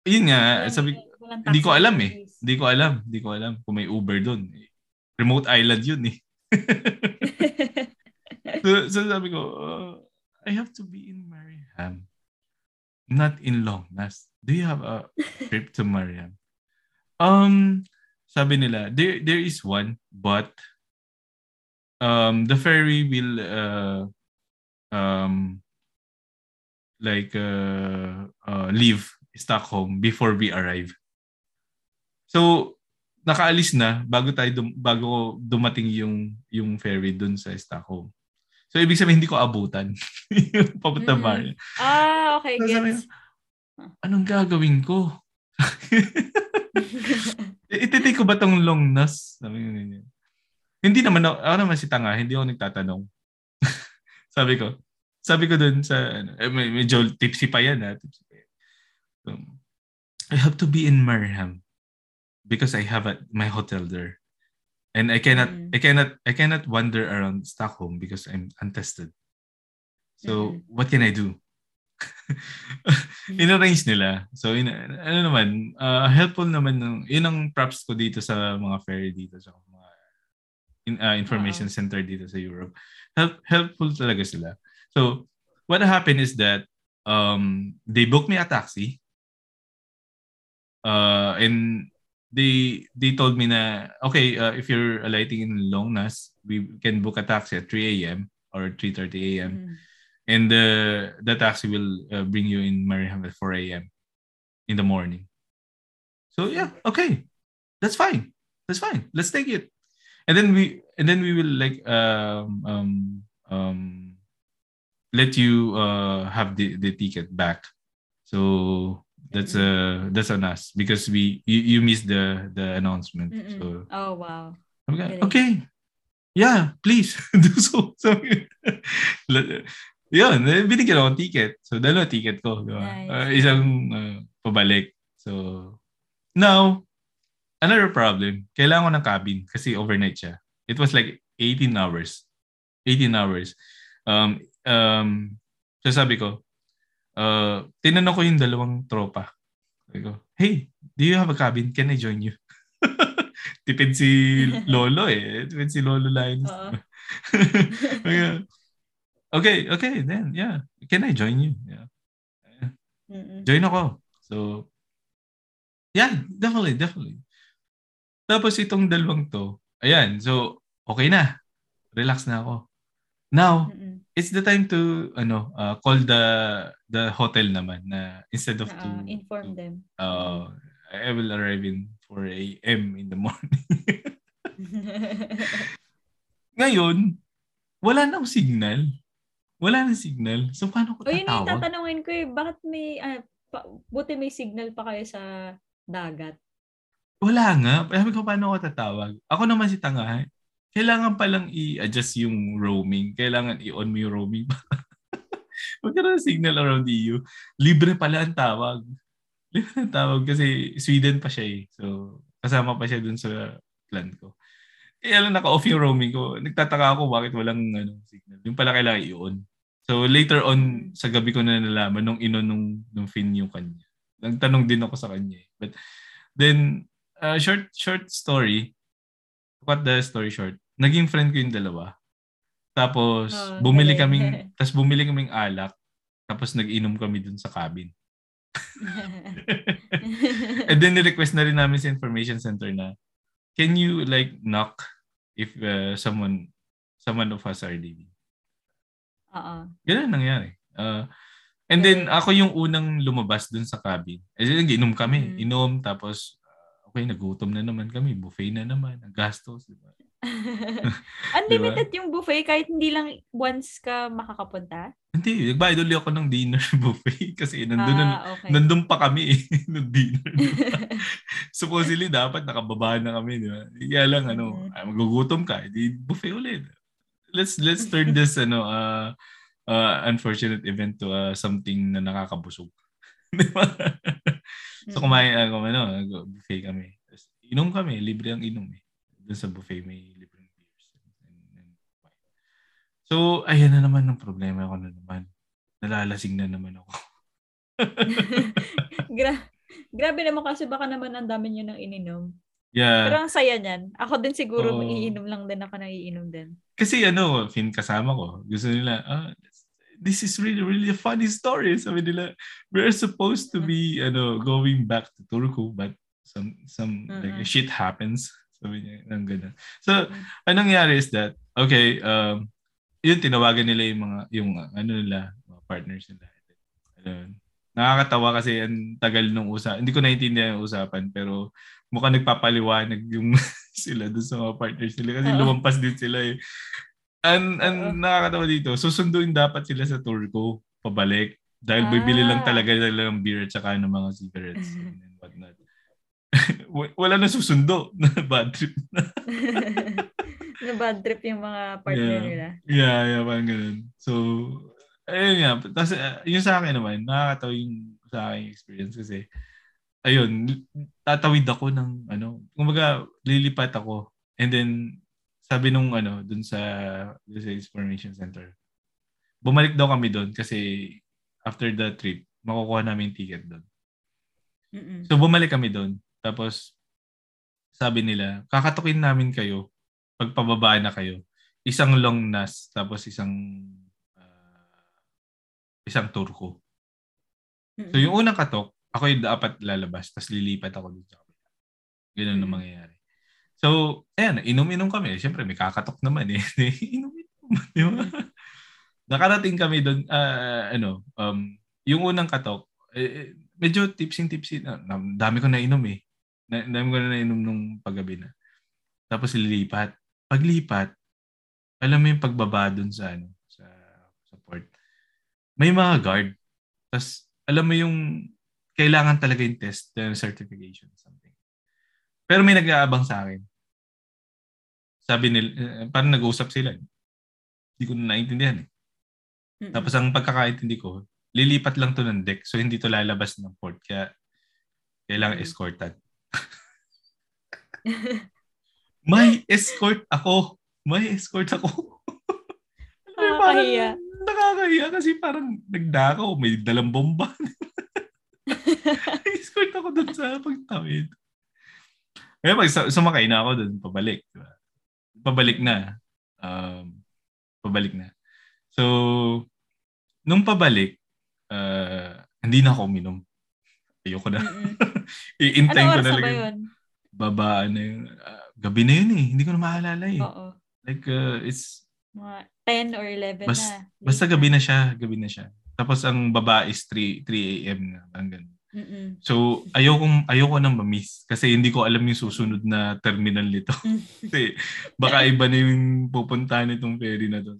Yun nga, sabi ko, hindi ko alam kung may Uber doon. Remote island yun eh. so sabi ko, I have to be in Mariehamn. Not in Långnäs. Do you have a trip to Mariehamn? Sabi nila, there is one, but the ferry will leave Stockholm before we arrive. So nakaalis na bago dumating yung ferry dun sa Stockholm. So ibig sabihin hindi ko abutan yung papunta Mariehamn. Ah, okay, so, guys. Anong gagawin ko? Ititake ko ba tong Långnäs? Sabi ko niya. Hindi naman ako naman si tanga, hindi ako nagtatanong. Sabi ko dun sa medyo tipsy pa yan. So, I have to be in Mariehamn because I have my hotel there, and I cannot wander around Stockholm because I'm untested. So what can I do? Inarrange nila. So helpful naman ng yun ang props ko dito sa mga ferry dito sa mga information center dito sa Europe. Helpful talaga sila. So what happened is that they booked me a taxi. And they told me na okay, if you're alighting in Långnäs, we can book a taxi at 3 a.m. or 3:30 a.m. And the taxi will bring you in Mariehamn at 4 a.m. in the morning. So yeah, okay, that's fine. That's fine. Let's take it. And then we will like let you have the ticket back. So that's on us because you missed the announcement. Mm-mm. So oh wow. Okay. Yeah, please do so. Yun, binigyan ako ng ticket. So, dalawa ticket ko. Diba? Nice. Isang pabalik. So, now, another problem. Kailangan ko ng cabin kasi overnight siya. It was like 18 hours. 18 hours. So, sabi ko, tinanong ko yung dalawang tropa. Sabi ko, hey, do you have a cabin? Can I join you? Tipid si Lolo eh. Tipid si Lolo Lines. Okay, then, yeah. Can I join you? Yeah. Join ako. So, yeah, definitely. Tapos itong dalawang to, ayan, so, okay na. Relax na ako. Now, it's the time to, call the hotel naman na instead of to... inform them. I will arrive in 4 a.m. in the morning. Ngayon, wala na akong signal. Wala nang signal. So, paano ko tatawag? Yun yung tatanungin ko eh. Bakit may, buti may signal pa kayo sa dagat? Wala nga. Sabi ko, paano ko tatawag? Ako naman si tanga. Kailangan palang i-adjust yung roaming. Kailangan i-on mo yung roaming. Magkaroon signal around EU. Libre pala ang tawag. Libre ang tawag kasi Sweden pa siya eh. So, kasama pa siya dun sa plan ko. Eh, naka-off yung roaming ko. Nagtataka ako bakit walang signal. Yung pala kailangan i-on. So, later on, sa gabi ko na nalaman nung inon nung Finn yung kanya. Nagtanong din ako sa kanya. But then, short story. Cut the story short. Naging friend ko yung dalawa. Tapos, bumili kaming alak. Tapos, nag-inom kami dun sa cabin. And then, ni-request na rin namin sa information center na can you like knock if someone of us are leaving? Ganun nangyari. And then ako yung unang lumabas dun sa cabin. Nag-inom kami. Inom tapos okay, nagutom na naman kami. Buffet na naman. Ang gastos. Diba? Unlimited diba? Yung buffet kahit hindi lang once ka makakapunta? Hindi. Nagbayad ulit ako ng dinner buffet kasi nandun pa kami eh, ng dinner. Diba? Supposedly dapat nakababahan na kami. Diba? Kaya lang magugutom ka. Hindi buffet ulit. Let's turn this unfortunate event to something na nakakabusog. Diba? So buffet kami. Inom kami. Libre ang inom eh. Doon sa buffet may libre ng beers. So, ayan na naman ang problema ko na naman. Nalalasing na naman ako. Grabe naman kasi baka naman ang dami nyo nang ininom. Yeah. Pero ang saya niyan. Ako din siguro iinom lang din. Ako naiinom din. Kasi Finn kasama ko. Gusto nila, this is really, really a funny story. Sabi nila, we're supposed to be going back to Turku but some like shit happens. Sabi niya, nang gano'n. So, anong nangyari is that, okay, yun, tinawagan nila yung mga partners nila. Nakakatawa kasi ang tagal nung usapan. Hindi ko naiintindihan yung usapan, pero mukhang nagpapaliwanag yung sila doon sa mga partners nila kasi lumampas din sila eh. And nakakatawa dito, susunduin dapat sila sa tour ko, pabalik, dahil bibili lang talaga nila ng beer at saka ng mga cigarettes and whatnot. Wala na susundo na bad trip na. Na bad trip yung mga partner nila. Yeah, parang ganun. So, ayun nga. Tapos, yung sa akin naman, nakakatawa yung sa akin experience kasi ayun, tatawid ako ng ano, kumbaga lilipat ako. And then sabi nung ano, dun sa Sales Formation Center, bumalik daw kami dun kasi after the trip, makukuha namin ticket dun. Mm-mm. So bumalik kami dun. Tapos sabi nila, kakatukin namin kayo pagpababaan na kayo. Isang Långnäs, tapos isang Turku. Mm-mm. So yung unang katok, ako yung dapat lalabas, tapos lilipat ako dun sa kapila. Ganun ang mangyayari. So, ayan, inom-inom kami. Siyempre, may kakatok naman eh. Inom-inom, di ba? Nakarating kami doon, yung unang katok, medyo tipsing-tipsing. Dami ko na inom eh. Dami ko na inom nung paggabi na. Tapos lilipat. Paglipat, alam mo yung pagbaba doon sa, ano, sa port. May mga guard. Tapos, alam mo yung kailangan talaga yung test, certification, something. Pero may nag-aabang sa akin. Sabi nila, parang nag-uusap sila. Hindi ko na naintindihan eh. Mm-hmm. Tapos ang pagkakaintindi ko, lilipat lang to ng deck. So hindi to lalabas ng port. Kaya kailangan escortan. May escort ako. Nakakahiya. Nakakahiya kasi parang nagdakaw. May dalang bomba. Escort ako dun sa pagtawid. Kaya pag sumakay na ako doon, pabalik. Diba? Pabalik na. So, nung pabalik, hindi na ako uminom. Ayoko na. I-intime ko na lang. Yun? Baba, ano yun? Gabi na yun eh. Hindi ko na maalala eh. Oo. Like, it's... Mga 10 or 11 na. Basta gabi na siya. Tapos ang baba is 3 a.m. na. Ang ganun. Mm-mm. So, ayoko nang ma-miss kasi hindi ko alam yung susunod na terminal nito. Kasi baka iba na yung pupuntahan nitong ferry na to.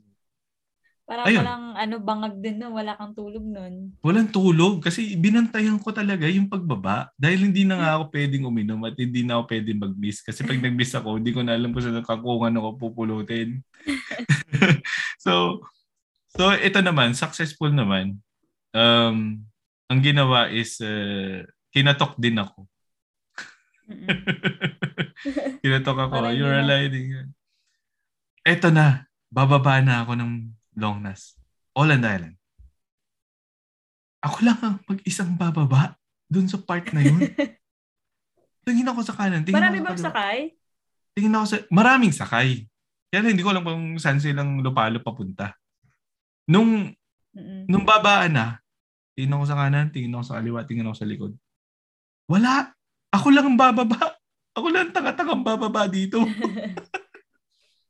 Parang ano, bangag din na wala kang tulog nun. Walang tulog kasi binantayan ko talaga yung pagbaba dahil hindi na nga ako pwedeng uminom at hindi na ako pwedeng mag-miss kasi pag nag-miss ako, hindi ko na alam kung saan kakungan ako pupulutin. So ito naman, successful naman. Ang ginawa is, kinatok din ako. You're alighting. Eto na. Bababa na ako ng Långnäs. Åland Island. Ako lang ang mag-isang bababa dun sa part na yun. Tingin ako sa kanan. Marami bang sakay? Tingin ako sa... Maraming sakay. Kaya hindi ko alam kung saan silang lupalo papunta. Nung babaan na, tingnan ko sa kanan, tingnan ko sa kaliwa, tingnan ko sa likod. Wala. Ako lang ang bababa. Ako lang tanga-tangang bababa dito.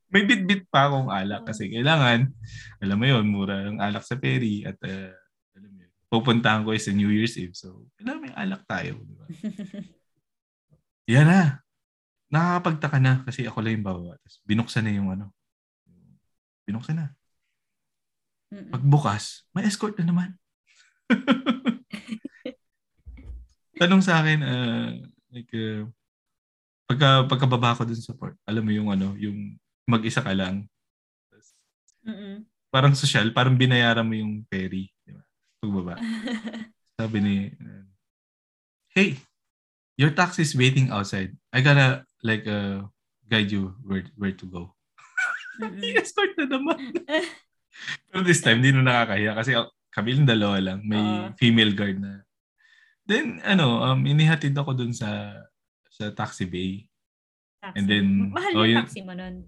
May bit-bit pa akong alak kasi kailangan, alam mo yun, mura ang alak sa ferry at alam mo yun, pupuntahan ko sa New Year's Eve. So, alam mo yung alak tayo. Diba? Yan na. Nakakapagtaka na kasi ako lang yung bababa. Tapos binuksan na yung ano. Binuksan na. Pagbukas, may escort na naman. Tanong sa akin pagkababa ko dun sa port, alam mo yung ano, yung mag-isa ka lang. Parang social, parang binayaran mo yung ferry, di ba? Pagbaba. Sabi ni hey, your taxi is waiting outside. I gotta guide you where to go. Escort na naman. Pero this time hindi na nakakahiya kasi kamilang dalawa lang. May female guard na. Then, inihatid ako dun sa taxi bay. Taxi. And then, mahal yung taxi mo nun.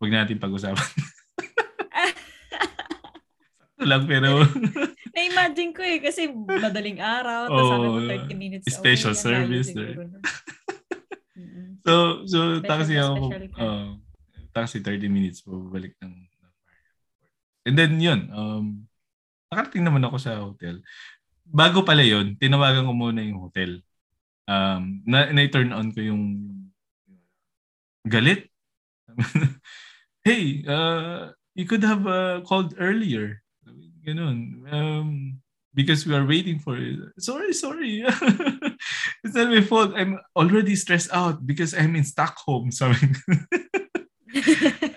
Huwag natin pag-usapan. Sakto lang, pero... Na-imagine ko eh, kasi madaling araw. Tapos sabi mo 30 minutes. Special okay, service. So taxi ako. Taxi 30 minutes po. Balik ng... And then, yun. Nakarating naman ako sa hotel. Bago pala yun, tinawagan ko muna yung hotel. Na-turn on ko yung galit. Hey, you could have called earlier. Ganun. Because we are waiting for it. Sorry. It's not my fault. I'm already stressed out because I'm in Stockholm. Sorry.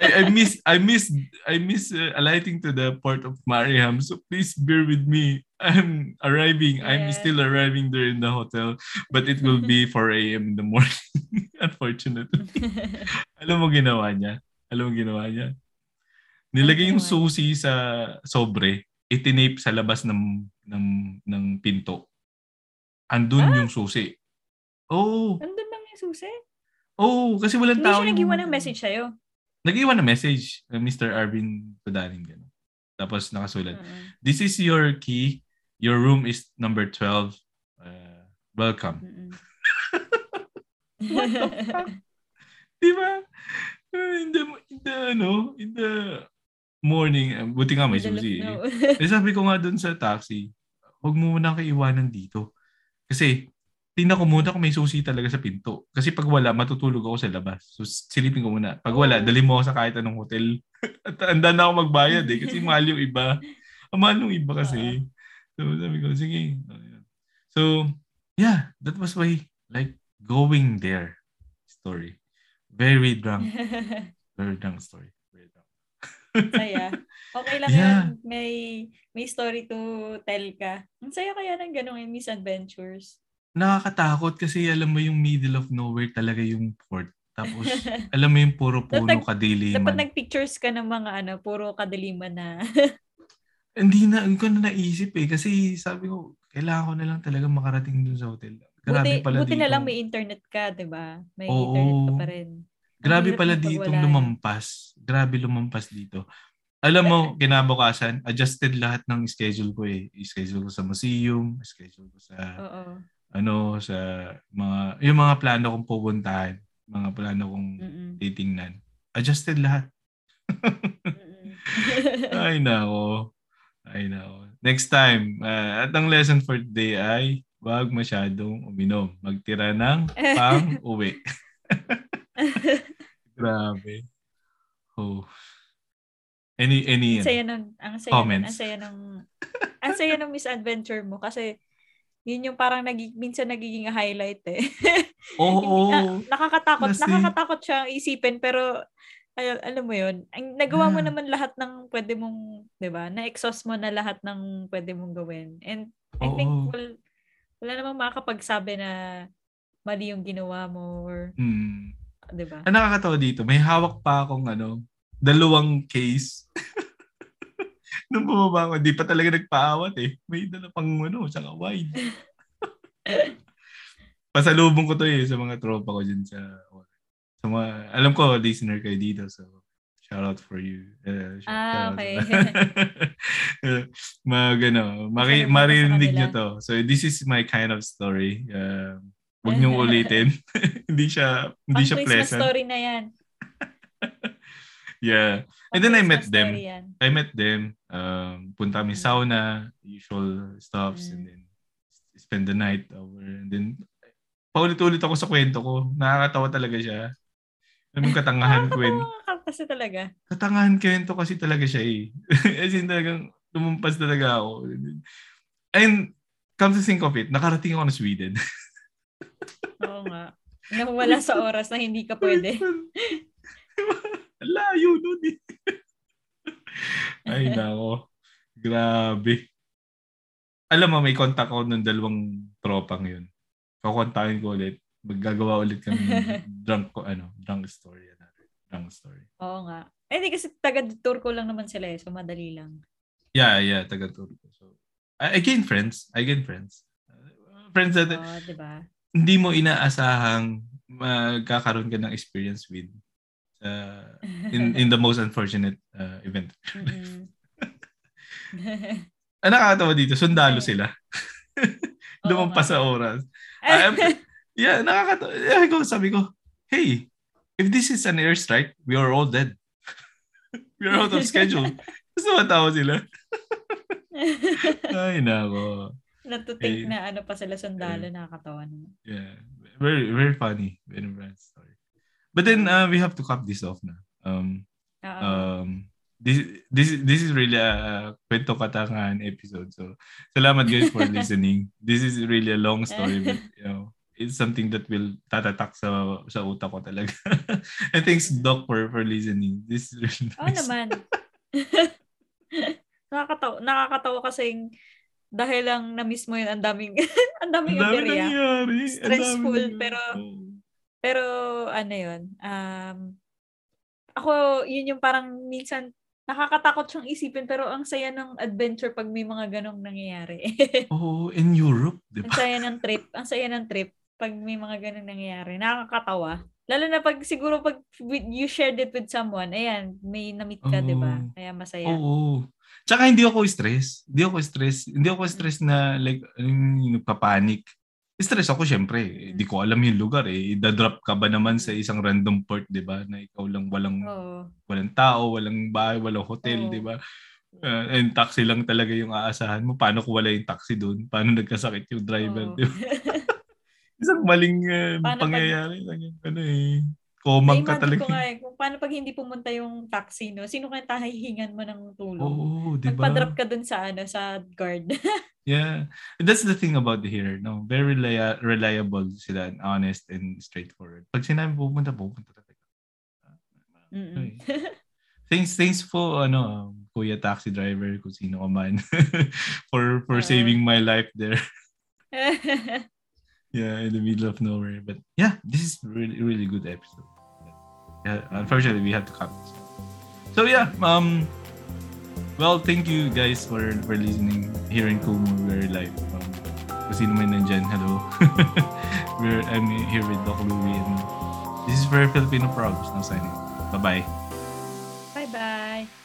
I miss alighting to the port of Mariehamn, so please bear with me. I'm arriving. Yes. I'm still arriving there in the hotel, but it will be 4 a.m. in the morning. Unfortunately. Alam mo ginawa niya? Nilagay yung susi sa sobre, itinape sa labas ng pinto. Andun yung susi. Oh. Andun lang yung susi? Oh, kasi walang tao. Hindi siya nag-iwan ng message sa'yo. Nag-iwan ng message. Mr. Arvin Padaling. Tapos nakasulat. This is your key. Your room is number 12. Welcome. What the fuck? Diba? In the morning. Buti nga may susi. Eh, sabi ko nga dun sa taxi, huwag mo muna kayo iwanan dito. Kasi, tingnan ko muna kung may susi talaga sa pinto. Kasi pag wala, matutulog ako sa labas. So, silipin ko muna. Pag wala, dali mo ako sa kahit anong hotel. At handa na ako magbayad eh. Kasi mahal yung iba. Mahal yung iba kasi. So, sabi ko, sige. So, yeah. That was why, like, going there story. Very drunk. Very drunk story. Very drunk. Saya. Okay lang yun. May story to tell ka. Ang saya kaya ng ganong misadventures. Nakakatakot kasi alam mo yung middle of nowhere talaga yung port. Tapos alam mo yung puro puno kadiliman. Dapat nagpictures ka ng mga puro kadiliman na. Hindi ko na naisip eh. Kasi sabi ko, kailangan ko na lang talaga makarating dun sa hotel. Buti na lang may internet ka, diba? May internet ka pa rin. Grabe pala dito lumampas. Grabe lumampas dito. Alam mo, kinabukasan, adjusted lahat ng schedule ko eh. Schedule ko sa museum, schedule ko sa... sa mga yung mga plano kong pupuntahan, mga plano kong titingnan. Adjusted lahat. Ay nako. Next time, at ang lesson for today ay wag masyadong uminom. Magtira ng pang-uwi. Grabe. Oh. Any comments? Ang saya ng misadventure mo kasi yun yung parang minsan nagiging highlight eh. Oo. Nakakatakot siyang isipin pero alam mo yun, nagawa mo naman lahat ng pwede mong, di ba? Na-exhaust mo na lahat ng pwede mong gawin. And I think wala namang makakapagsabi na mali yung ginawa mo or di ba? Ang nakakatawa dito, may hawak pa akong dalawang case. Nung bumaba ko, di pa talaga nagpaawat eh. May dala pang tsaka wine. Pasalubong ko to eh sa mga tropa ko dyan sa mga, alam ko, listener kayo dito. So, shout out for you. Okay. Maririnig nyo to. So, this is my kind of story. Huwag niyong ulitin. hindi siya pleasant. Ang Christmas story na yan. Yeah. And then I met them. Punta kami sauna, usual stuffs, and then spend the night over. And then, paulit-ulit ako sa kwento ko. Nakakatawa talaga siya. Alam yung katangahan kwento. Katangahan kwento kasi talaga siya eh. As in talagang lumumpas talaga ako. And come to think of it, nakarating ako na Sweden. Oo nga. Nawala sa oras na hindi ka pwede. Layo nun eh. Ay nako. Grabe. Alam mo, may contact ko ng dalawang tropang yun. Kukontakin ko ulit. Maggagawa ulit kami drunk story. Drunk story. Oo nga. Eh di kasi taga-Turko lang naman sila eh. So madali lang. Yeah. Taga-Turko. So, I gain friends. Friends that... Oo, diba? Hindi mo inaasahang magkakaroon ka ng experience with in the most unfortunate event. Nakakatawa dito, sundalo sila. Lumampas sa oras. Yeah, nakakatawa. Sabi ko, hey, if this is an airstrike, we are all dead. We are out of schedule. Tapos nakatawa sila. Ay, nako. Natutake na pa sila sundalo, nakakatawa naman. Yeah, very, very funny. Very funny story. But then we have to cut this off na. This is really a kwento katangahan episode. So salamat guys for listening. This is really a long story, but it's something that will tatatak sa utak ko talaga. And thanks Doc for listening. This is really nice. Oo naman. Nakakatawa kasi dahil lang na mismo yun, ang daming aberya. Stressful, pero ano yun, ako, yun yung parang minsan, nakakatakot siyang isipin, pero ang saya ng adventure pag may mga ganong nangyayari. Oh, in Europe, diba? Ang saya ng trip pag may mga ganong nangyayari. Nakakatawa. Lalo na pag siguro pag you shared it with someone, ayan, may na-meet ka, diba? Kaya masaya. Oo. Tsaka hindi ako stress na like nagpapanik. Stress ako syempre. Hindi ko alam yung lugar eh. Idadrop ka ba naman sa isang random port, diba? Na ikaw lang walang tao, walang bahay, walang hotel, diba? And taxi lang talaga yung aasahan mo. Paano kung wala yung taxi doon? Paano nagkasakit yung driver, diba? Isang maling pangyayari lang yung ano eh. Komang ka talaga. Kung paano pag hindi pumunta yung taxi, no? Sino kaya tahihingan mo ng tulong? Oo, diba? Magpadrop ka dun sa guard. Yeah. That's the thing about here, no? Very reliable sila, and honest and straightforward. Pag sinabi pupunta talaga. Okay. Thanks po, kuya taxi driver, kung sino ka man, for saving my life there. Yeah, in the middle of nowhere. But yeah, this is really, really good episode. Yeah, unfortunately, we have to cut this. So yeah, well, thank you guys for listening here in Kumu. We're live. Kung sino man nandyan, hello. I'm here with Doc Louie, and this is Very Filipino Problems. Now signing. Bye-bye. Bye-bye.